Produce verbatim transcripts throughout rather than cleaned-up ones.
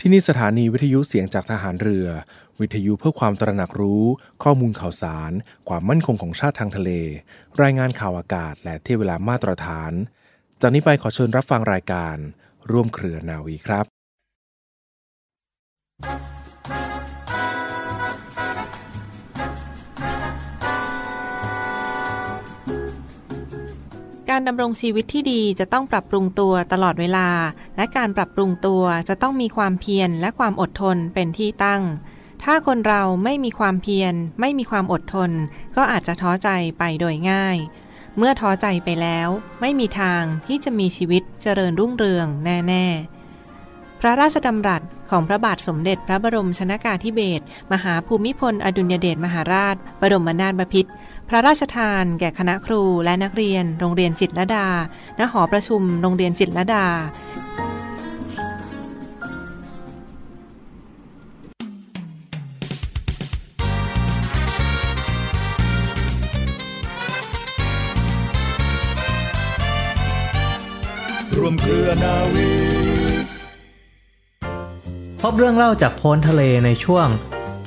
ที่นี่สถานีวิทยุเสียงจากทหารเรือวิทยุเพื่อความตระหนักรู้ข้อมูลข่าวสารความมั่นคงของชาติทางทะเลรายงานข่าวอากาศและเทเวลามาตรฐานจากนี้ไปขอเชิญรับฟังรายการร่วมเครือนาวีครับการดำรงชีวิตที่ดีจะต้องปรับปรุงตัวตลอดเวลาและการปรับปรุงตัวจะต้องมีความเพียรและความอดทนเป็นที่ตั้งถ้าคนเราไม่มีความเพียรไม่มีความอดทนก็อาจจะท้อใจไปโดยง่ายเมื่อท้อใจไปแล้วไม่มีทางที่จะมีชีวิตเจริญรุ่งเรืองแน่ๆพระราชดำรัสของพระบาทสมเด็จพระบรมชนกาธิเบศรมหาภูมิพลอดุลยเดชมหาราชบรมนาถบพิตรพระราชทานแก่คณะครูและนักเรียนโรงเรียนจิตรลดาณหอประชุมโรงเรียนจิตรลดารวมเครือนาวีพบเรื่องเล่าจากโพ้นทะเลในช่วง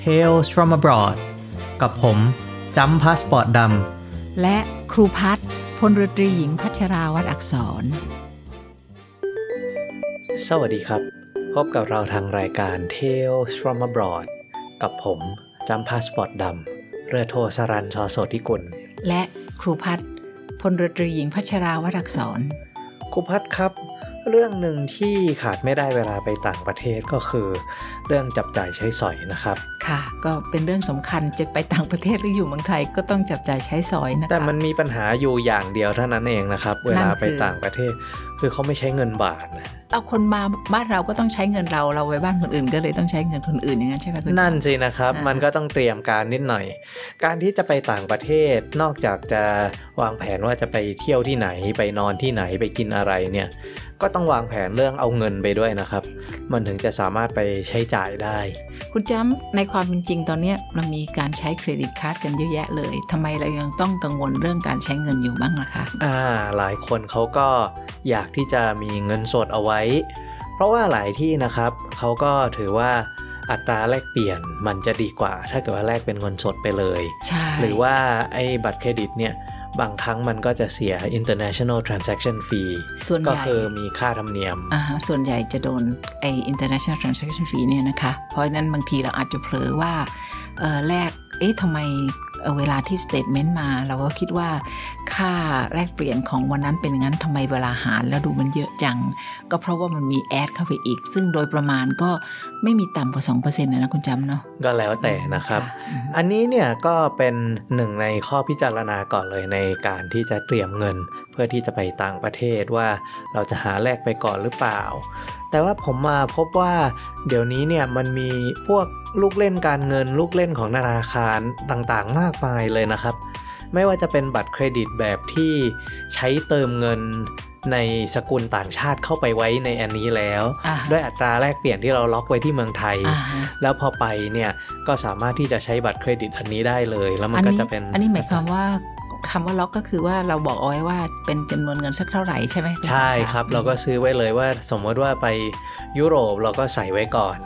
Tales from Abroad กับผมจำพาสปอร์ตดำและครูพัฒน์พลเรือตรีหญิงพัชราวัฒน์อักษรสวัสดีครับพบกับเราทางรายการ Tales from Abroad กับผมจำพาสปอร์ตดำเรือโทสรัญ สโสธิกุลและครูพัฒน์พลเรือตรีหญิงพัชราวัฒน์อักษรครูพัฒน์ครับเรื่องหนึ่งที่ขาดไม่ได้เวลาไปต่างประเทศก็คือเรื่องจับจ่ายใช้สอยนะครับค่ะก็เป็นเรื่องสำคัญจะไปต่างประเทศหรืออยู่เมืองไทยก็ต้องจับจ่ายใช้สอยนะคะแต่มันมีปัญหาอยู่อย่างเดียวเท่านั้นเองนะครับเวลาไปต่างประเทศคือเขาไม่ใช้เงินบาทนะเอาคนมาบ้านเราก็ต้องใช้เงินเราเราไปบ้านคนอื่นก็เลยต้องใช้เงินคนอื่นอย่างนั้นใช่ไหมคุณนั่นสินะครับมันก็ต้องเตรียมการนิดหน่อยการที่จะไปต่างประเทศนอกจากจะวางแผนว่าจะไปเที่ยวที่ไหนไปนอนที่ไหนไปกินอะไรเนี่ยก็ต้องวางแผนเรื่องเอาเงินไปด้วยนะครับมันถึงจะสามารถไปใช้จ่ายได้คุณจ้ำในความเป็นจริงตอนนี้เรามีการใช้เครดิตการ์ดกันเยอะแยะเลยทำไมเรายังต้องกังวลเรื่องการใช้เงินอยู่บ้างล่ะคะอ่าหลายคนเขาก็อยากที่จะมีเงินสดเอาไว้เพราะว่าหลายที่นะครับเขาก็ถือว่าอัตราแลกเปลี่ยนมันจะดีกว่าถ้าเกิดว่าแลกเป็นเงินสดไปเลยหรือว่าไอ้บัตรเครดิตเนี่ยบางครั้งมันก็จะเสีย international transaction fee ก็คือมีค่าธรรมเนียมอ่าส่วนใหญ่จะโดนไอ้ international transaction fee เนี่ยนะคะเพราะฉะนั้นบางทีเราอาจจะเผลอว่าเออแลกเอ๊ะทำไม เ, เวลาที่ statement มาเราก็คิดว่าค่าแลกเปลี่ยนของวันนั้นเป็นงั้นทำไมเวลาหารแล้วดูมันเยอะจังก็เพราะว่ามันมีแอดเข้าไปอีกซึ่งโดยประมาณก็ไม่มีต่ำกว่า สองเปอร์เซ็นต์ นะคุณจำเนาะก็แล้วแต่นะครับอันนี้เนี่ยก็เป็นหนึ่งในข้อพิจารณาก่อนเลยในการที่จะเตรียมเงินเพื่อที่จะไปต่างประเทศว่าเราจะหาแลกไปก่อนหรือเปล่าแต่ว่าผมมาพบว่าเดี๋ยวนี้เนี่ยมันมีพวกลูกเล่นการเงินลูกเล่นของธนาคารต่างๆมากมายเลยนะครับไม่ว่าจะเป็นบัตรเครดิตแบบที่ใช้เติมเงินในสกุลต่างชาติเข้าไปไว้ในอันนี้แล้วด้วยอัตราแลกเปลี่ยนที่เราล็อกไว้ที่เมืองไทยแล้วพอไปเนี่ยก็สามารถที่จะใช้บัตรเครดิตอันนี้ได้เลยแล้วมันก็จะเป็นอันนี้หมายความว่าคำว่าล็อกก็คือว่าเราบอกเอาไว้ว่าเป็นจำนวนเงินสักเท่าไหร่ใช่ไหมใช่ครับเราก็ซื้อไว้เลยว่าสมมติว่าไปยุโรปเราก็ใส่ไว้ก่อน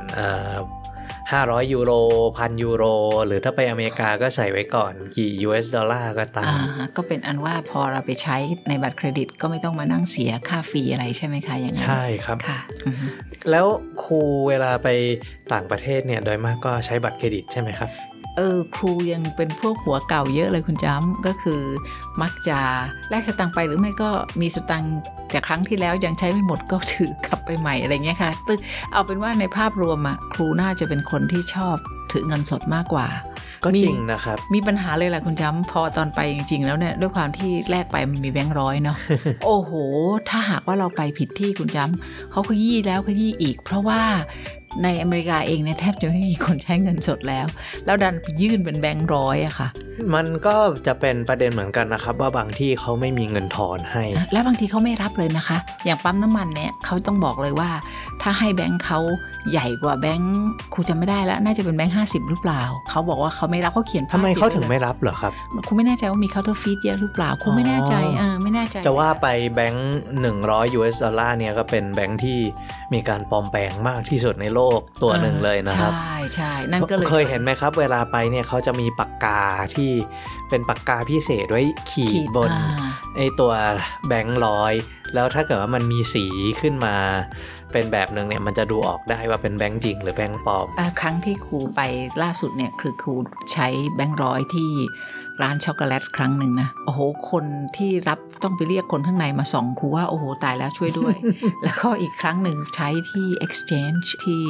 ห้าร้อยยูโรพันยูโรหรือถ้าไปอเมริกาก็ใส่ไว้ก่อนกี่ ยู เอส ดอลลาร์ก็ตามก็เป็นอันว่าพอเราไปใช้ในบัตรเครดิตก็ไม่ต้องมานั่งเสียค่าฟรีอะไรใช่ไหมคะอย่างนั้นใช่ครับค่ะแล้วครูเวลาไปต่างประเทศเนี่ยโดยมากก็ใช้บัตรเครดิตใช่ไหมครับเออครูยังเป็นพวกหัวเก่าเยอะเลยคุณจ้ำก็คือมักจะแลกสตังค์ไปหรือไม่ก็มีสตังค์จากครั้งที่แล้วยังใช้ไม่หมดก็ถือกลับไปใหม่อะไรเงี้ยค่ะตึกเอาเป็นว่าในภาพรวมอ่ะครูน่าจะเป็นคนที่ชอบถือเงินสดมากกว่าก็จริงนะครับมีปัญหาเลยแหละคุณจ้ำพอตอนไปจริงๆแล้วเนี่ยด้วยความที่แลกไปมันมีแบงค์ร้อยเนาะ โอ้โหถ้าหากว่าเราไปผิดที่คุณจ้ำเขาก็ยี่แล้วก็ยี่อีกเพราะว่าในอเมริกาเองเนี่ยแทบจะไม่มีคนใช้เงินสดแล้วแล้วดันไปยื่นเป็นแบงค์ร้อยอะค่ะ มันก็จะเป็นประเด็นเหมือนกันนะครับว่าบางที่เขาไม่มีเงินทอนให้และบางทีเขาไม่รับเลยนะคะอย่างปั๊มน้ำมันเนี่ยเขาต้องบอกเลยว่าถ้าให้แบงค์เขาใหญ่กว่าแบงค์ครูจำไม่ได้แล้วน่าจะเป็นแบงค์ห้าสิบหรือเปล่าเขาบอกว่าเขาไม่รับเขาเขียนทำไมเขาถึงไม่รับเหรอครับครูไม่แน่ใจว่ามีเคาน์เตอร์ฟีดเยอะหรือเปล่าครูไม่แน่ใจอ่าไม่แน่ใจจะว่าไปแบงค์หนึ่งร้อยยูเอสดอลลาร์เนี่ยก็เป็นแบงค์ที่มีการปลอมแปลงมากที่สุดในโลกตัวหนึ่งเลยนะครับใช่ใช่นั่นก็เลยเคยเห็นไหมครับเวลาไปเนี่ยเขาจะมีปากกาที่เป็นปากกาพิเศษไว้ขีดบนไอตัวแบงค์ร้อยแล้วถ้าเกิดว่ามันมีสีขึ้นมาเป็นแบบนึงเนี่ยมันจะดูออกได้ว่าเป็นแบงค์จริงหรือแบงค์ปลอมครั้งที่ครูไปล่าสุดเนี่ยคือครูใช้แบงค์ร้อยที่ร้านช็อกโกแลตครั้งหนึ่งนะโอ้โหคนที่รับต้องไปเรียกคนข้างในมาส่องครูว่าโอ้โหตายแล้วช่วยด้วย แล้วก็อีกครั้งหนึ่งใช้ที่ exchange ที่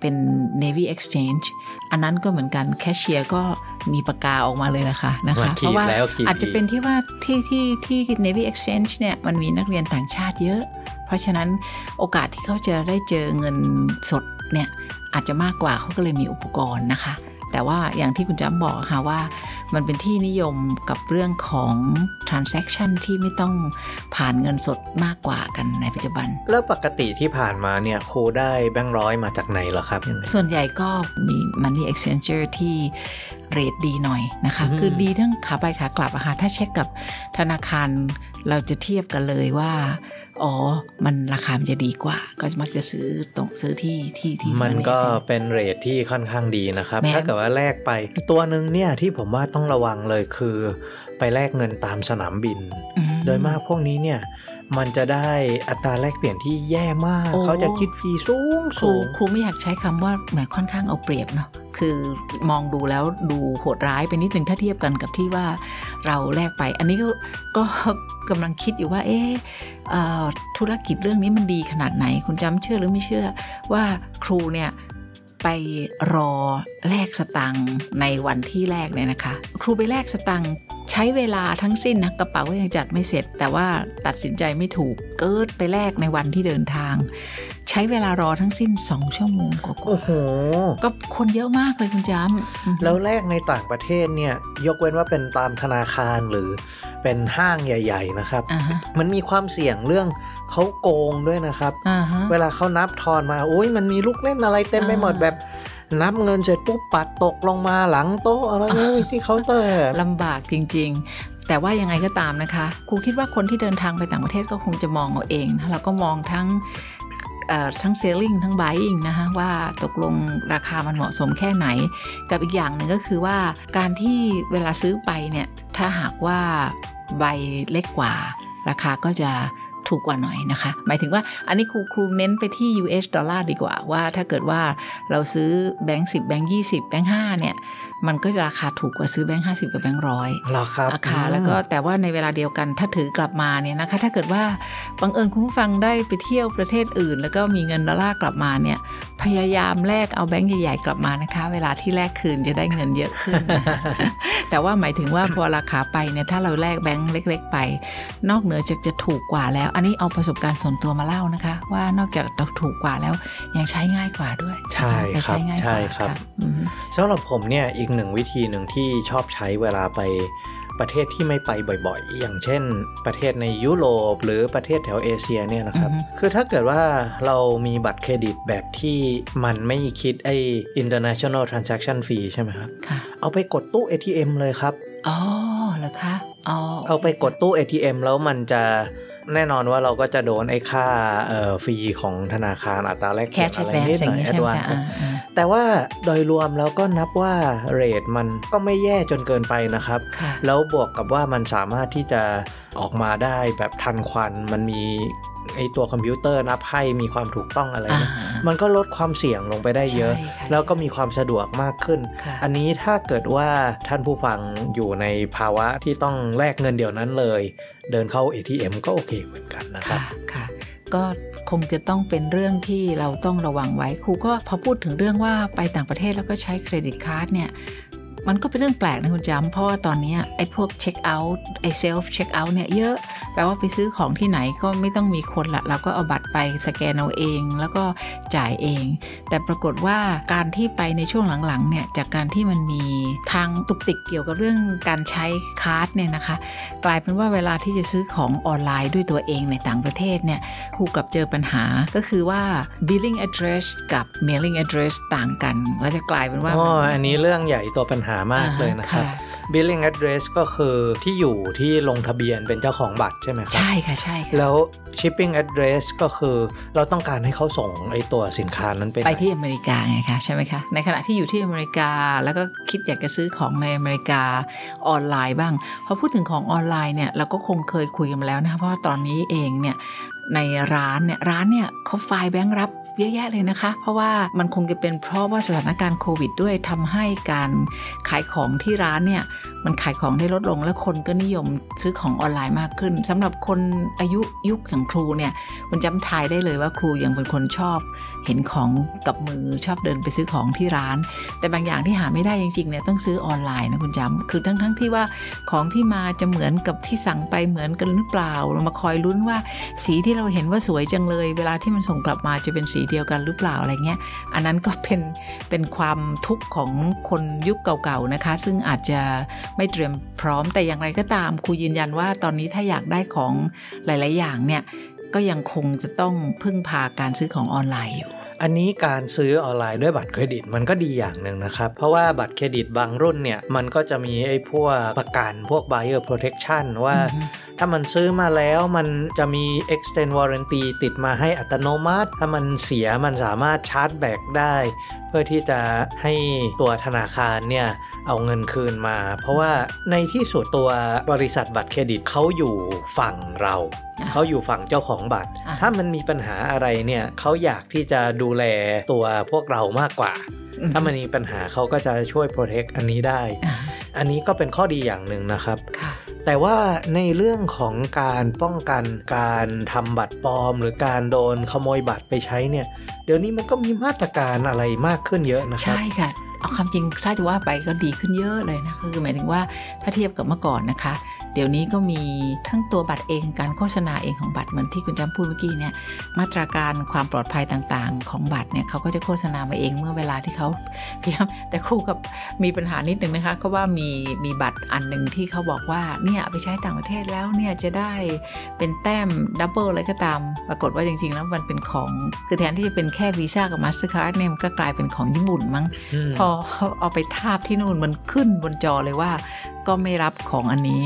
เป็น navy exchange อันนั้นก็เหมือนกันแคชเชียร์ก็มีปากกาออกมาเลยนะคะนะคะเพราะว่าอาจจะเป็นที่ว่าที่ที่ที่ navy exchange เนี่ยมันมีนักเรียนต่างชาติเยอะเพราะฉะนั้นโอกาสที่เขาจะได้เจอเงินสดเนี่ยอาจจะมากกว่าเขาก็เลยมีอุปกรณ์นะคะแต่ว่าอย่างที่คุณจ้ำบอกค่ะว่ามันเป็นที่นิยมกับเรื่องของ transaction ที่ไม่ต้องผ่านเงินสดมากกว่ากันในปัจจุบันแล้วปกติที่ผ่านมาเนี่ยครูได้แบงค์ร้อยมาจากไหนเหรอครับส่วนใหญ่ก็มี money exchanger ที่เรทดีหน่อยนะคะคือดีทั้งขาไปขากลับอะค่ะถ้าเช็คกับธนาคารเราจะเทียบกันเลยว่าอ๋อมันราคามันจะดีกว่าก็มักจะซื้อตรงซื้อที่ที่ที่มันก็เป็นเรทที่ค่อนข้างดีนะครับถ้าเกิดว่าแลกไปตัวนึงเนี่ยที่ผมว่าต้องระวังเลยคือไปแลกเงินตามสนามบินโดยมากพวกนี้เนี่ยมันจะได้อัตราแลกเปลี่ยนที่แย่มากเขาจะคิดฟรีสูงสูงครูไม่อยากใช้คำว่าเหมือนค่อนข้างเอาเปรียบเนาะคือมองดูแล้วดูโหดร้ายไปนิดนึงถ้าเทียบกันกับที่ว่าเราแลกไปอันนี้ก็ก็กำลังคิดอยู่ว่าเอ๊ะธุรกิจเรื่องนี้มันดีขนาดไหนคุณจำเชื่อหรือไม่เชื่อว่าครูเนี่ยไปรอแลกสตังค์ในวันที่แรกเนี่ยนะคะครูไปแลกสตังค์ใช้เวลาทั้งสิ้นนะกระเป๋าก็ยังจัดไม่เสร็จแต่ว่าตัดสินใจไม่ถูกเกิดไปแลกในวันที่เดินทางใช้เวลารอทั้งสิ้นสองชั่วโมงกว่าโอ้โหก็คนเยอะมากเลยคุณจ้ำแล้วแลกในต่างประเทศเนี่ยยกเว้นว่าเป็นตามธนาคารหรือเป็นห้างใหญ่ๆนะครับ uh-huh. มันมีความเสี่ยงเรื่องเขาโกงด้วยนะครับ uh-huh. เวลาเขานับทอนมาโอ้ยมันมีลูกเล่นอะไรเต็ม uh-huh. ไปหมดแบบนับเงินเสร็จปุ๊บปัดตกลงมาหลังโต๊ะอะไรเงี้ยที่เคาน์เตอร์ลำบากจริงๆแต่ว่ายังไงก็ตามนะคะครูคิดว่าคนที่เดินทางไปต่างประเทศก็คงจะมองเอาเองนะแล้วก็มองทั้งทั้งเซลลิ่งทั้งไบอิ้งนะคะว่าตกลงราคามันเหมาะสมแค่ไหนกับอีกอย่างหนึ่งก็คือว่าการที่เวลาซื้อไปเนี่ยถ้าหากว่าใบเล็กกว่าราคาก็จะถูกกว่าหน่อยนะคะหมายถึงว่าอันนี้ครูครูเน้นไปที่ ยู เอส ดอลลาร์ดีกว่าว่าถ้าเกิดว่าเราซื้อแบงค์สิบแบงค์ยี่สิบแบงค์ห้าเนี่ยมันก็จะราคาถูกกว่าซื้อแบงค์ห้าสิบกับแบงค์ร้อยราคาราคาแล้วก็แต่ว่าในเวลาเดียวกันถ้าถือกลับมาเนี่ยนะคะถ้าเกิดว่าบังเอิญคุณผู้ฟังได้ไปเที่ยวประเทศอื่นแล้วก็มีเงินดอลลาร์กลับมาเนี่ยพยายามแลกเอาแบงค์ใหญ่ๆกลับมานะคะเวลาที่แลกคืนจะได้เงินเยอะขึ้น แต่ว่าหมายถึงว่าพอราคาไปเนี่ยถ้าเราแลกแบงค์เล็กๆไปนอกเหนือจากจะถูกกว่าแล้วอันนี้เอาประสบการณ์ส่วนตัวมาเล่านะคะว่านอกจากถูกกว่าแล้วยังใช้ง่ายกว่าด้วยใช่ครับใช่ครับสำหรับผมเนี่ยอีกหนึ่งวิธีหนึ่งที่ชอบใช้เวลาไปประเทศที่ไม่ไปบ่อยๆอย่างเช่นประเทศในยุโรปหรือประเทศแถวเอเชียเนี่ยนะครับคือถ้าเกิดว่าเรามีบัตรเครดิตแบบที่มันไม่คิดไอ้ international transaction fee ใช่ไหมครับเอาไปกดตู้ เอ ที เอ็ม เลยครับอ๋อเหรอคะอ๋อเอาไปกดตู้ เอ ที เอ็ม แล้วมันจะแน่นอนว่าเราก็จะโดนไอ้ค่าเอ่อฟรีของธนาคารอัตราแลกเปลี่ยนอะไรนิดหน่อยแอดวานซ์แต่ว่าโดยรวมแล้วก็นับว่าเรทมันก็ไม่แย่จนเกินไปนะครับแล้วบวกกับว่ามันสามารถที่จะออกมาได้แบบทันควันมันมีไอ้ตัวคอมพิวเตอร์นับให้มีความถูกต้องอะไรนะมันก็ลดความเสี่ยงลงไปได้เยอะแล้วก็มีความสะดวกมากขึ้นอันนี้ถ้าเกิดว่าท่านผู้ฟังอยู่ในภาวะที่ต้องแลกเงินเดี๋ยวนั้นเลยเดินเข้า เอ ที เอ็ม ก็โอเคเหมือนกันนะครับค่ะก็คงจะต้องเป็นเรื่องที่เราต้องระวังไว้ครูก็พอพูดถึงเรื่องว่าไปต่างประเทศแล้วก็ใช้เครดิตการ์ดเนี่ย มันก็เป็นเรื่องแปลกนะคุณจำเพราะว่าตอนนี้ไอ้พวกเช็คเอาท์ไอ้เซลฟ์เช็คเอาท์เนี่ยเยอะแปลว่าไปซื้อของที่ไหนก็ไม่ต้องมีคนละเราก็เอาบัตรไปสแกนเอาเองแล้วก็จ่ายเองแต่ปรากฏว่าการที่ไปในช่วงหลังๆเนี่ยจากการที่มันมีทางตุกติกเกี่ยวกับเรื่องการใช้การ์ดเนี่ยนะคะกลายเป็นว่าเวลาที่จะซื้อของออนไลน์ด้วยตัวเองในต่างประเทศเนี่ยคู่กับเจอปัญหาก็คือว่า billing address กับ mailing address ต่างกันก็จะกลายเป็นว่าอ๋ออันนี้เรื่องใหญ่ตัวปัญหามากเลยนะครับ billing address ก็คือที่อยู่ที่ลงทะเบียนเป็นเจ้าของบัตรใช่ไหมครับใช่ค่ะใช่ค่ะแล้ว shipping address ก็คือเราต้องการให้เขาส่งไอ้ตัวสินค้านั้นไปไปที่อเมริกาไงคะใช่ไหมคะในขณะที่อยู่ที่อเมริกาแล้วก็คิดอยากจะซื้อของในอเมริกาออนไลน์บ้างพอพูดถึงของออนไลน์เนี่ยเราก็คงเคยคุยกันมาแล้วนะเพราะว่าตอนนี้เองเนี่ยในร้านเนี่ยร้านเนี่ยเขาไฟล์แบงค์รับเยอะแยะเลยนะคะเพราะว่ามันคงจะเป็นเพราะว่าสถานการณ์โควิดด้วยทำให้การขายของที่ร้านเนี่ยมันขายของได้ลดลงและคนก็นิยมซื้อของออนไลน์มากขึ้นสำหรับคนอายุยุคอย่างครูเนี่ยคุณจำทายได้เลยว่าครูยังเป็นคนชอบเห็นของกับมือชอบเดินไปซื้อของที่ร้านแต่บางอย่างที่หาไม่ได้จริงๆเนี่ยต้องซื้อออนไลน์นะคุณจำคือทั้งๆที่ว่าของที่มาจะเหมือนกับที่สั่งไปเหมือนกันหรือเปล่าเรามาคอยลุ้นว่าสีที่เราเห็นว่าสวยจังเลยเวลาที่มันส่งกลับมาจะเป็นสีเดียวกันหรือเปล่าอะไรเงี้ยอันนั้นก็เป็นเป็นความทุกข์ของคนยุคเก่าๆนะคะซึ่งอาจจะไม่เตรียมพร้อมแต่อย่างไรก็ตามครูยืนยันว่าตอนนี้ถ้าอยากได้ของหลายๆอย่างเนี่ยก็ยังคงจะต้องพึ่งพาการซื้อของออนไลน์อยู่อันนี้การซื้อออนไลน์ด้วยบัตรเครดิตมันก็ดีอย่างหนึ่งนะครับเพราะว่าบัตรเครดิตบางรุ่นเนี่ยมันก็จะมีไอ้พวกประกันพวก buyer protection ว่า mm-hmm. ถ้ามันซื้อมาแล้วมันจะมี extend warranty ติดมาให้อัตโนมัติถ้ามันเสียมันสามารถชาร์จแบกได้เพื่อที่จะให้ตัวธนาคารเนี่ยเอาเงินคืนมาเพราะว่าในที่สุดตัวบริษัทบัตรเครดิตเขาอยู่ฝั่งเราเขาอยู่ฝั่งเจ้าของบัตรถ้ามันมีปัญหาอะไรเนี่ยเขาอยากที่จะดูแลตัวพวกเรามากกว่าถ้ามันมีปัญหาเขาก็จะช่วยโปรเทคอันนี้ได้อันนี้ก็เป็นข้อดีอย่างหนึ่งนะครับแต่ว่าในเรื่องของการป้องกันการทำบัตรปลอมหรือการโดนขโมยบัตรไปใช้เนี่ยเดี๋ยวนี้มันก็มีมาตรการอะไรมากขึ้นเยอะนะครับใช่ค่ะเอาความจริงถ้าจะว่าไปก็ดีขึ้นเยอะเลยนะคือหมายถึงว่าถ้าเทียบกับเมื่อก่อนนะคะเดี๋ยวนี้ก็มีทั้งตัวบัตรเองการโฆษณาเองของบัตรเหมือนที่คุณจำพูดเมื่อกี้เนี่ยมาตรการความปลอดภัยต่างๆของบัตรเนี่ยเขาก็จะโฆษณามาเองเมื่อเวลาที่เขาพยายามแต่คู่กับมีปัญหานิดนึงนะคะเขาว่ามีมีบัตรอันนึงที่เขาบอกว่าเนี่ยไปใช้ต่างประเทศแล้วเนี่ยจะได้เป็นแต้มดับเบิลอะไรก็ตามปรากฏว่าจริงๆแล้วมันเป็นของคือแทนที่จะเป็นแค่วีซ่ากับมาสเตอร์การ์ดเนี่ยมันก็กลายเป็นของญี่ปุ่นมั้งพอเอาไปทาบที่นู่นมันขึ้นบนจอเลยว่าก็ไม่รับของอันนี้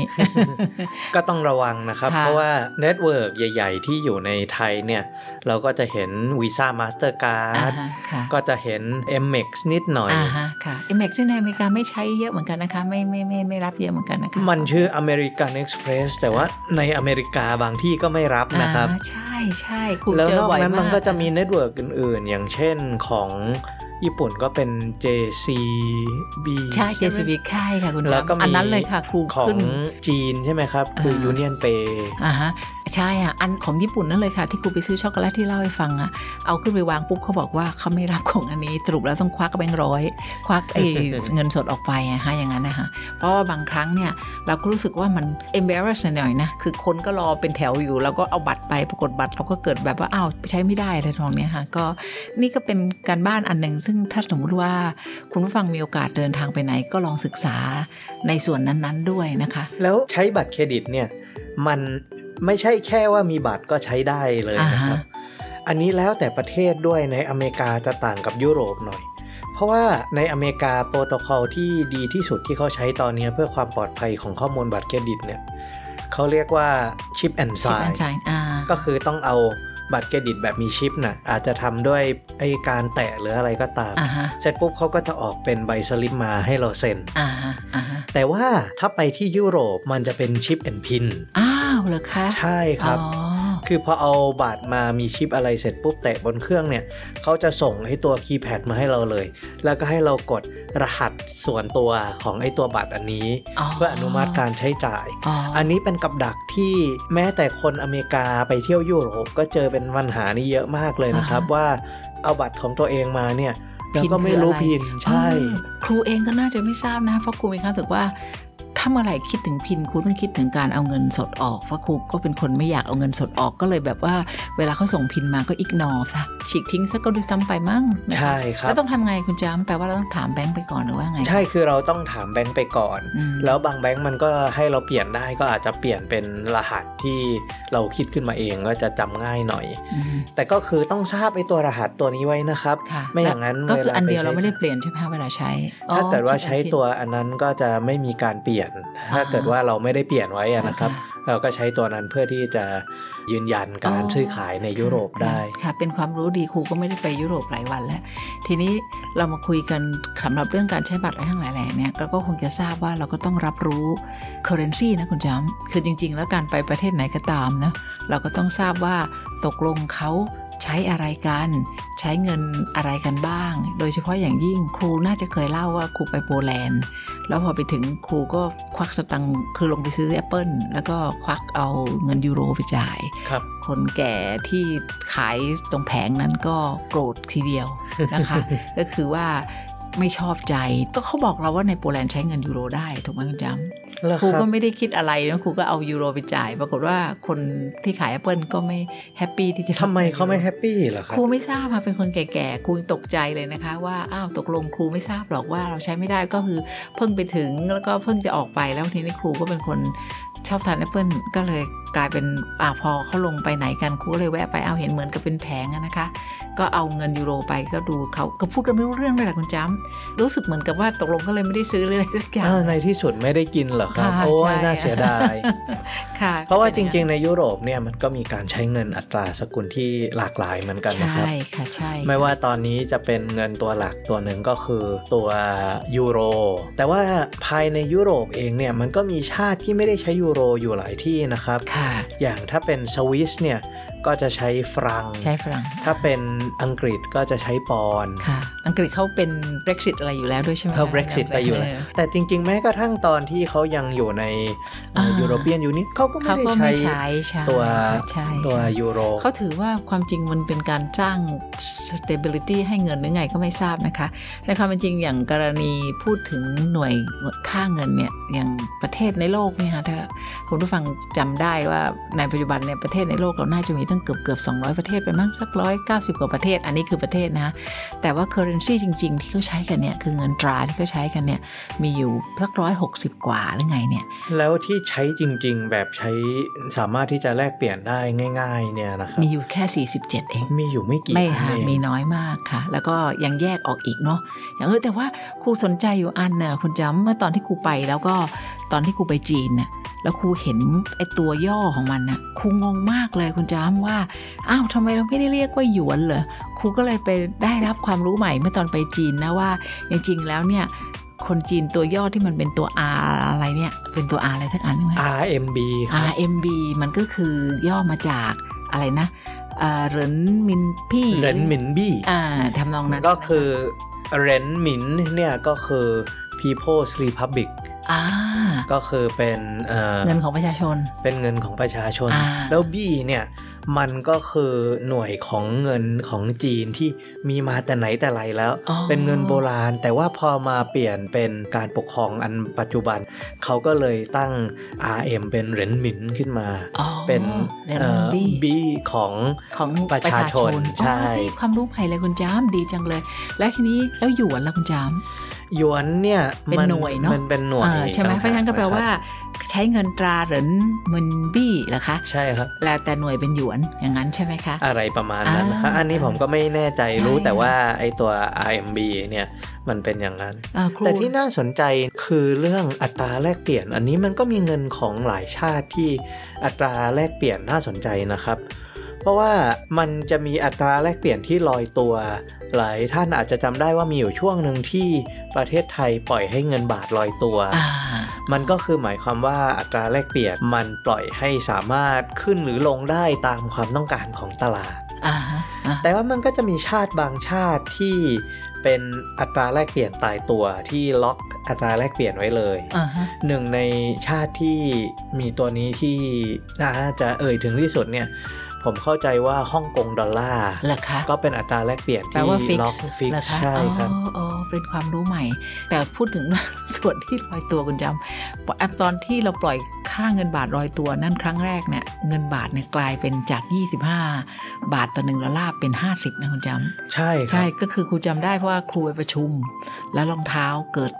ก็ต้องระวังนะครับเพราะว่าเน็ตเวิร์กใหญ่ๆที่อยู่ในไทยเนี่ยเราก็จะเห็น Visa Mastercard ก็จะเห็น เอ็ม เอ็กซ์ นิดหน่อยอ่าค่ะ เอ็ม เอ็กซ์ ในอเมริกาไม่ใช้เยอะเหมือนกันนะคะไม่ไม่ไม่ไม่รับเยอะเหมือนกันนะคะมันชื่อ American Express แต่ว่าในอเมริกาบางที่ก็ไม่รับนะครับใช่ใช่คุณเจอบ่อยมากแล้วนอกนั้นมันก็จะมีเน็ตเวิร์กอื่นๆอย่างเช่นของญี่ปุ่นก็เป็น เจ ซี บี ใช่ เจ ซี บี ค่ายค่ะคุณจำอันนั้นเลยค่ะครูขึ้นจีนใช่ไหมครับคือ Union Pay อ่าฮะใช่อ่ะอันของญี่ปุ่นนั่นเลยค่ะที่ครูไปซื้อช็อกโกแลตที่เล่าให้ฟังอ่ะเอาขึ้นไปวางปุ๊บเขาบอกว่าเขาไม่รับของอันนี้สรุปแล้วต้องควักแบงค์ร้อยควักไอ้เงินสดออกไปนะฮะอย่างนั้นนะคะเพราะว่าบางครั้งเนี่ยเราก็รู้สึกว่ามัน embarrass หน่อยนะคือคนก็รอเป็นแถวอยู่แล้วก็เอาบัตรไปปรากฏบัตรเราก็เกิดแบบว่าอ้าวใช้ไม่ได้อะไรทองเนี้ยค่ะก็นี่ก็เป็นการบ้านอันนึงซึ่งถ้าสมมติว่าคุณผู้ฟังมีโอกาสเดินทางไปไหนก็ลองศึกษาในส่วนนั้นๆด้วยนะคะแล้วใช้บัตรเครดิตเนี่ยมันไม่ใช่แค่ว่ามีบัตรก็ใช้ได้เลยนะครับอันนี้แล้วแต่ประเทศด้วยในอเมริกาจะต่างกับยุโรปหน่อยเพราะว่าในอเมริกาโปรโตคอลที่ดีที่สุดที่เขาใช้ตอนนี้เพื่อความปลอดภัยของข้อมูลบัตรเครดิตเนี่ยเขาเรียกว่า chip and sign ก็คือต้องเอาบัตรเครดิตแบบมีชิปนะอาจจะทำด้วยไอ้การแตะหรืออะไรก็ตาม uh-huh. เสร็จปุ๊บเขาก็จะออกเป็นใบสลิปมาให้เราเซ็น uh-huh. Uh-huh. แต่ว่าถ้าไปที่ยุโรปมันจะเป็นชิปแอนด์พินอ้าวเหรอคะใช่ครับ oh.คือพอเอาบัตรมามีชิปอะไรเสร็จปุ๊บแตะบนเครื่องเนี่ยเขาจะส่งให้ตัวคีย์แพดมาให้เราเลยแล้วก็ให้เรากดรหัสส่วนตัวของไอ้ตัวบัตรอันนี้ oh. เพื่ออนุมัติการใช้จ่าย oh. อันนี้เป็นกับดักที่แม้แต่คนอเมริกาไปเที่ยวยุโรปก็เจอเป็นปัญหานี้เยอะมากเลยนะครับ uh-huh. ว่าเอาบัตรของตัวเองมาเนี่ย พินคืออะไรใช่ครูเองก็น่าจะไม่ทราบนะเพราะครูมีความรู้สึกว่าถ้าเมื่อไหร่คิดถึงพินครูต้องคิดถึงการเอาเงินสดออกเพราะครูก็เป็นคนไม่อยากเอาเงินสดออกก็เลยแบบว่าเวลาเขาส่งพินมาก็อิกนอซะฉีกทิ้งซะก็ดูซ้ำไปมั่งใช่ครับแล้วต้องทำไงคุณจ้ำแปลว่าเราต้องถามแบงค์ไปก่อนหรือว่าไงใช่คือเราต้องถามแบงค์ไปก่อนแล้วบางแบงค์มันก็ให้เราเปลี่ยนได้ก็อาจจะเปลี่ยนเป็นรหัสที่เราคิดขึ้นมาเองก็จะจำง่ายหน่อยแต่ก็คือต้องทราบไอ้ตัวรหัสตัวนี้ไว้นะครับไม่อย่างนั้นก็คืออันเดียวเราไม่ได้เปลี่ยนใช่ไหมเวลาใช้ถ้าเกิดว่าใช้ตัวอันนั้นก็จะไม่มีการเปลี่ยนถ้าเกิดว่าเราไม่ได้เปลี่ยนไว้นะครับเราก็ใช้ตัวนั้นเพื่อที่จะยืนยันการซื้อขายในยุโรปได้ค่ะเป็นความรู้ดีครูก็ไม่ได้ไปยุโรปหลายวันแล้วทีนี้เรามาคุยกันสำหรับเรื่องการใช้บัตรอะไรทั้งหลายแหล่เนี่ยเราก็คงจะทราบว่าเราก็ต้องรับรู้ currency นะคุณจำคือจริงๆแล้วการไปประเทศไหนก็ตามนะเราก็ต้องทราบว่าตกลงเขาใช้อะไรกันใช้เงินอะไรกันบ้างโดยเฉพาะอย่างยิ่งครูน่าจะเคยเล่าว่าครูไปโปแลนด์แล้วพอไปถึงครูก็ควักสตังค์คือลงไปซื้อแอปเปิ้ลแล้วก็ควักเอาเงินยูโรไปจ่าย ค, คนแก่ที่ขายตรงแผงนั้นก็โกรธทีเดียวนะคะ ก็คือว่าไม่ชอบใจก็เขาบอกเราว่าในโปแลนด์ใช้เงินยูโรได้ถูกไหมคุณจำครูก็ไม่ได้คิดอะไรนะครูก็เอายูโรไปจ่ายปรากฏว่าคนที่ขายแอปเปิลก็ไม่แฮปปี้ที่จะทำไมเขาไม่แฮปปี้ล่ะครับครูไม่ทราบค่ะเป็นคนแก่ๆครูตกใจเลยนะคะว่าอ้าวตกลงครูไม่ทราบหรอกว่าเราใช้ไม่ได้ก็คือเพิ่งไปถึงแล้วก็เพิ่งจะออกไปแล้วทีนี้ครูก็เป็นคนชอบทานแอปเปิลก็เลยกลายเป็นอ่าพอเขาลงไปไหนกันครูเลยแวะไปเอาเห็นเหมือนกับเป็นแผงนะคะก็เอาเงินยูโรไปก็ดูเขาก็พูดกันไม่รู้เรื่องเลยแหละคุณจ้ำรู้สึกเหมือนกับว่าตกลงก็เลยไม่ได้ซื้อเลยอะไรสักอย่างในที่สุดไม่ได้กินเหรอครับโอ้ยน่าเสียดายค่ะเพราะว่าจริงๆในยุโรปเนี่ยมันก็มีการใช้เงินอัตราสกุลที่หลากหลายเหมือนกันนะครับใช่ค่ะใช่ไม่ว่าตอนนี้จะเป็นเงินตัวหลักตัวหนึ่งก็คือตัวยูโรแต่ว่าภายในยุโรปเองเนี่ยมันก็มีชาติที่ไม่ได้ใช้ยูโรอยู่หลายที่นะครับอย่างถ้าเป็นสวิสเนี่ยก็จะใช้ฟรังใช้ฟรังถ้าเป็นอังกฤษก็จะใช้ปอนด์ค่ะอังกฤษเขาเป็น Brexit อะไรอยู่แล้วด้วยใช่ไหมเขา Brexit ไปอยู่แล้วแต่จริงๆแม้กระทั่งตอนที่เขายังอยู่ใน European Union เขาก็ไม่ได้ใช้ตัวตัวยูโรเขาถือว่าความจริงมันเป็นการสร้าง stability ให้เงินหรือไงก็ไม่ทราบนะคะในความเป็นจริงอย่างกรณีพูดถึงหน่วยค่าเงินเนี่ยอย่างประเทศในโลกเนี่ยค่ะถ้าคุณผู้ฟังจำได้ว่าในปัจจุบันเนี่ยประเทศในโลกเราน่าจะมีตั้งเกือบเกือบสองร้อยประเทศไปมั้งสักหนึ่งร้อยเก้าสิบกว่าประเทศอันนี้คือประเทศนะแต่ว่า currency จริงๆที่เขาใช้กันเนี่ยคือเงินตราที่เขาใช้กันเนี่ยมีอยู่สักหนึ่งร้อยหกสิบกว่าหรือไงเนี่ยแล้วที่ใช้จริงๆแบบใช้สามารถที่จะแลกเปลี่ยนได้ง่ายๆเนี่ยนะครับมีอยู่แค่สี่สิบเจ็ดเองมีอยู่ไม่กี่ไม่ค่ะมีน้อยมากค่ะแล้วก็ยังแยกออกอีกเนาะอย่างเออแต่ว่าครูสนใจอยู่อันน่ะคุณจำเมื่อตอนที่ครูไปแล้วก็ตอนที่ครูไปจีนน่ะแล้วครูเห็นไอ้ตัวย่อของมันน่ะครูงงมากเลยคุณจ้ำว่าอ้าวทำไมเราไม่ได้เรียกว่าหยวนเหรอครูก็เลยไปได้รับความรู้ใหม่เมื่อตอนไปจีนนะว่าจริงๆแล้วเนี่ยคนจีนตัวย่อที่มันเป็นตัว R อะไรเนี่ยเป็นตัว R อะไรทั้งอันมั้ย อาร์ เอ็ม บี ค่ะ อาร์ เอ็ม บี มันก็คือย่อมาจากอะไรนะเอ่อเหรินมินพี่เหรินมินบี้อ่าทำนองนั้นก็คือเหรินมินเนี่ยก็คือ People's Republicก็คือเป็นเงินของประชาชนเป็นเงินของประชาชนแล้วบี้เนี่ยมันก็คือหน่วยของเงินของจีนที่มีมาแต่ไหนแต่ไรแล้วเป็นเงินโบราณแต่ว่าพอมาเปลี่ยนเป็นการปกครองอันปัจจุบันเขาก็เลยตั้ง อาร์ เอ็ม เป็นเหรินหมินขึ้นมาเป็นบี้ของของประชาชนใช่ความรู้ใหม่เลยคุณจ้ามดีจังเลยแล้วทีนี้แล้วหยวนล่ะคุณจ้ามหยวนเนี่ยเป็นหน่วยเนาะมันเป็นหน่วยใช่ไหมเพราะฉะนั้นก็แปลว่าใช้เงินตราเหรินมินบี้เหรอคะใช่ครับแล้วแต่หน่วยเป็นหยวนอย่างนั้นใช่ไหมคะอะไรประมาณนั้นนะคะอันนี้ผมก็ไม่แน่ใจรู้แต่ว่าไอ้ตัว อาร์ เอ็ม บี เนี่ยมันเป็นอย่างนั้นแต่ที่น่าสนใจคือเรื่องอัตราแลกเปลี่ยนอันนี้มันก็มีเงินของหลายชาติที่อัตราแลกเปลี่ยนน่าสนใจนะครับเพราะว่ามันจะมีอัตราแลกเปลี่ยนที่ลอยตัวหลายท่านอาจจะจำได้ว่ามีอยู่ช่วงหนึ่งที่ประเทศไทยปล่อยให้เงินบาทลอยตัวมันก็คือหมายความว่าอัตราแลกเปลี่ยนมันปล่อยให้สามารถขึ้นหรือลงได้ตามความต้องการของตลาดแต่ว่ามันก็จะมีชาติบางชาติที่เป็นอัตราแลกเปลี่ยนตายตัวที่ล็อกอัตราแลกเปลี่ยนไว้เลยหนึ่งในชาติที่มีตัวนี้ที่น่าจะเอ่ยถึงที่สุดเนี่ย ผมเข้าใจว่าฮ่องกงดอลลาร์ก็เป็นอัตราแลกเปลี่ยนที่ล็อกฟิกใช่ครับอ๋อเป็นความรู้ใหม่แต่พูดถึงส่วนที่ลอยตัวคุณจำแอปตอนที่เราปล่อยค่าเงินบาทลอยตัวนั่นครั้งแรกเนี่ยเงินบาทเนี่ยกลายเป็นจากยี่สิบห้าบาทต่อหนึ่งดอลลาร์เป็นห้าสิบนะคุณจำใช่ใช่ก็คือครูจำได้เพราะว่าครูไปประชุมแล้วรองเท้าเกิด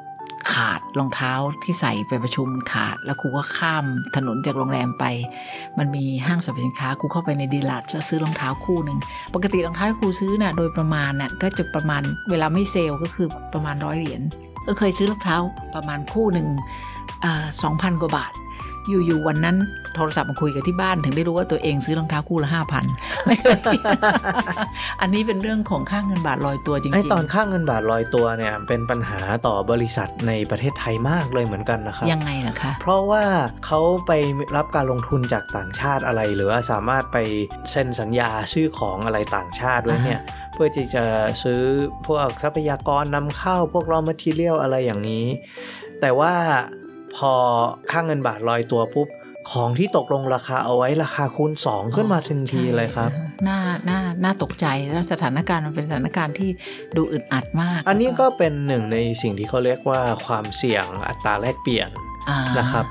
ขาดรองเท้าที่ใส่ไปประชุมขาดแล้วครูก็ข้ามถนนจากโรงแรมไปมันมีห้างสรรพสินค้าครูเข้าไปในดีลาร์จะซื้อรองเท้าคู่หนึ่งปกติรองเท้าที่ครูซื้อน่ะโดยประมาณน่ะก็จะประมาณเวลาไม่เซลก็คือประมาณร้อยเหรียญก็เคยซื้อรองเท้าประมาณคู่หนึ่งสองพันกว่าบาทอยู่ๆวันนั้นโทรศัพท์มาคุยกับที่บ้านถึงได้รู้ว่าตัวเองซื้อรองเท้าคู่ละ ห้าพัน อันนี้เป็นเรื่องของค่าเงินบาทลอยตัวจริงๆไอ้ตอนค่าเงินบาทลอยตัวเนี่ยเป็นปัญหาต่อบริษัทในประเทศไทยมากเลยเหมือนกันนะครับยังไงล่ะคะเพราะว่าเขาไปรับการลงทุนจากต่างชาติอะไรหรือว่าสามารถไปเซ็นสัญญาซื้อของอะไรต่างชาติไว้เนี่ยเพื่อที่จะซื้อพวกทรัพยากรนำเข้าพวก raw material อะไรอย่างนี้แต่ว่าพอค่าเงินบาทลอยตัวปุ๊บของที่ตกลงราคาเอาไว้ราคาคูณสองขึ้นมาทันทีเลยครับน่าน่าน่าตกใจและสถานการณ์มันเป็นสถานการณ์ที่ดูอึดอัดมากอันนี้ก็เป็นหนึ่งในสิ่งที่เขาเรียกว่าความเสี่ยงอัตราแลกเปลี่ยนนะครับ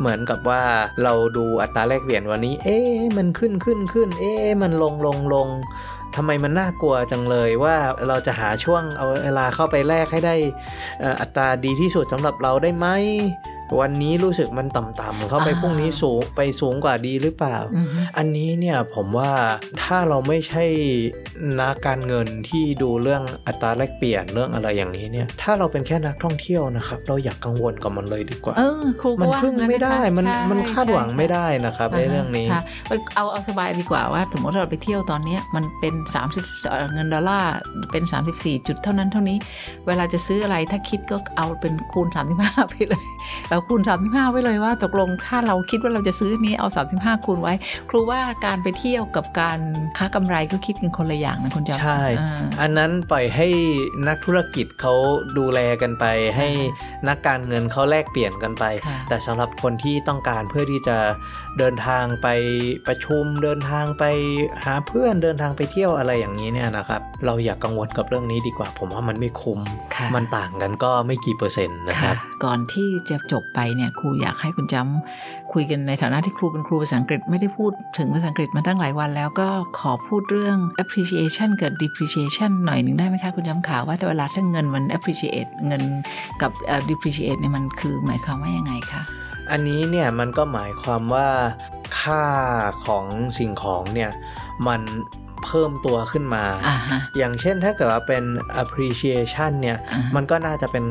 เหมือนกับว่าเราดูอัตราแลกเปลี่ยนวันนี้เอ๊ะมันขึ้นขึ้นขึ้นเอ๊ะมันลงลงลงทำไมมันน่ากลัวจังเลยว่าเราจะหาช่วงเอาเวลาเข้าไปแลกให้ได้อัตราดีที่สุดสำหรับเราได้ไหมวันนี้รู้สึกมันต่ำๆเข้าไปพรุ่งนี้สูงไปสูงกว่าดีหรือเปล่า อ, อันนี้เนี่ยผมว่าถ้าเราไม่ใช่นักการเงินที่ดูเรื่องอัตราแลกเปลี่ยนเรื่องอะไรอย่างนี้เนี่ยถ้าเราเป็นแค่นักท่องเที่ยวนะครับเราอยากกังวลกับมันเลยดีกว่าเออครูมันพึ่งไม่ได้มันมันคาดหวังไม่ได้นะครับในเรื่องนี้เอาเอาสบายดีกว่าว่าสมมติเราไปเที่ยวตอนนี้มันเป็นสามสิบเงินดอลลาร์เป็นสามสิบสี่จุดเท่านั้นเท่านี้เวลาจะซื้ออะไรถ้าคิดก็เอาเป็นคูณสามสิบห้าไปเลยแล้วคูณสามสิบห้าไว้เลยว่าตกลงถ้าเราคิดว่าเราจะซื้อนี้เอาสามสิบห้าคูณไว้ครูว่าการไปเที่ยวกับการค้ากำไรก็คิดกันคนละอย่างนะคุณจำใช่อันนั้นปล่อยให้นักธุรกิจเขาดูแลกันไปให้นักการเงินเขาแลกเปลี่ยนกันไปแต่สำหรับคนที่ต้องการเพื่อที่จะเดินทางไปประชุมเดินทางไปหาเพื่อนเดินทางไปเที่ยวอะไรอย่างนี้เนี่ยนะครับเราอย่า ก, กังวลกับเรื่องนี้ดีกว่าผมว่ามันไม่คุ้มมันต่างกันก็ไม่กี่เปอร์เซ็นต์นะครับก่อนที่จะจบไปเนี่ยครูอยากให้คุณจำคุยกันในฐานะที่ครูเป็นครูภาษาอังกฤษไม่ได้พูดถึงภาษาอังกฤษมาตั้งหลายวันแล้วก็ขอพูดเรื่อง appreciation กับ depreciation หน่อยหนึ่งได้ไหมคะคุณจำข่าวว่าเวลาถ้าเงินมัน appreciate เงินกับ depreciate เนี่ยมันคือหมายความว่ายังไงคะอันนี้เนี่ยมันก็หมายความว่าค่าของสิ่งของเนี่ยมันเพิ่มตัวขึ้นมา uh-huh. อย่างเช่นถ้าเกิดว่าเป็น appreciation เนี่ย uh-huh. มันก็น่าจะเป็น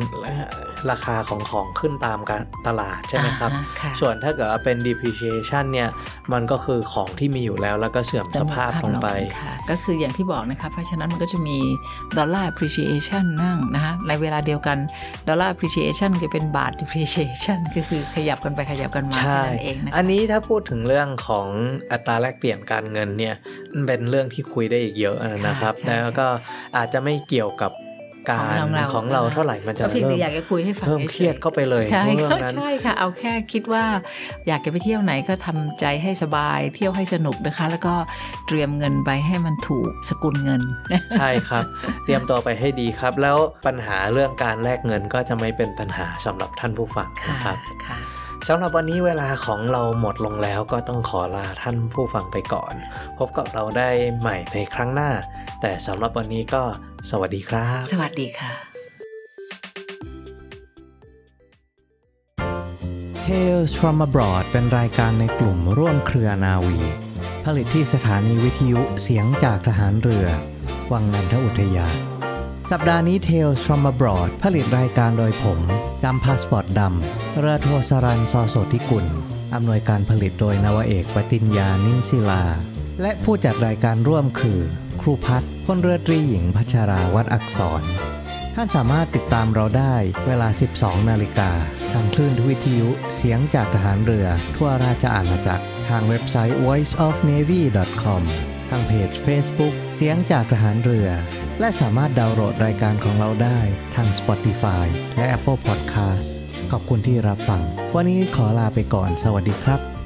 ราคาของของขึ้นตามการตลาดใช่ไหมครับ uh-huh. ส่วนถ้าเกิดว่าเป็น depreciation เนี่ยมันก็คือของที่มีอยู่แล้วแล้วก็เสื่อมสภาพลงไปก็คืออย่างที่บอกนะคะเพราะฉะนั้นมันก็จะมี dollar appreciation นั่งนะคะในเวลาเดียวกัน dollar appreciation ก็เป็นบาท depreciation ก็คือขยับกันไปขยับกันมานั่นเองนะคะอันนี้ถ้าพูดถึงเรื่องของอัตราแลกเปลี่ยนการเงินเนี่ยเป็นเรื่องที่คุยได้อีกเยอะนะครับแล้วก็อาจจะไม่เกี่ยวกับการของเราเท่าไหร่มันจะเริ่มอยากจะคุยให้ฟังเพิ่มเครียดเข้าไปเลยใช่ใช่ค่ะเอาแค่คิดว่าอยากจะไปเที่ยวไหนก็ทำใจให้สบายเที่ยวให้สนุกนะคะแล้วก็เตรียมเงินไปให้มันถูกสกุลเงินใช่ครับเตรียมตัวไปให้ดีครับแล้วปัญหาเรื่องการแลกเงินก็จะไม่เป็นปัญหาสำหรับท่านผู้ฟังนะครับสำหรับวันนี้เวลาของเราหมดลงแล้วก็ต้องขอลาท่านผู้ฟังไปก่อนพบกับเราได้ใหม่ในครั้งหน้าแต่สำหรับวันนี้ก็สวัสดีครับสวัสดีค่ะ Tales from Abroad เป็นรายการในกลุ่มร่วมเครือนาวีผลิตที่สถานีวิทยุเสียงจากทหารเรือวังนันทอุทยานสัปดาห์นี้ Tales from Abroad ผลิตรายการโดยผมจำพาสปอร์ตดำเรือโทสรันซอโสธิกุลอำนวยการผลิตโดยนาวาเอกปฏิญญานิ่มศิลาและผู้จัดรายการร่วมคือครูพัฒน์พลเรือตรีหญิงพัชราวัดอักษรท่านสามารถติดตามเราได้เวลา สิบสองนาฬิกาทางคลื่นวิทยุเสียงจากทหารเรือทั่วราชอาณาจักรทางเว็บไซต์ voice of navy dot com ทางเพจ Facebook เสียงจากทหารเรือและสามารถดาวน์โหลดรายการของเราได้ทาง Spotify และ Apple Podcast ขอบคุณที่รับฟังวันนี้ขอลาไปก่อนสวัสดีครับ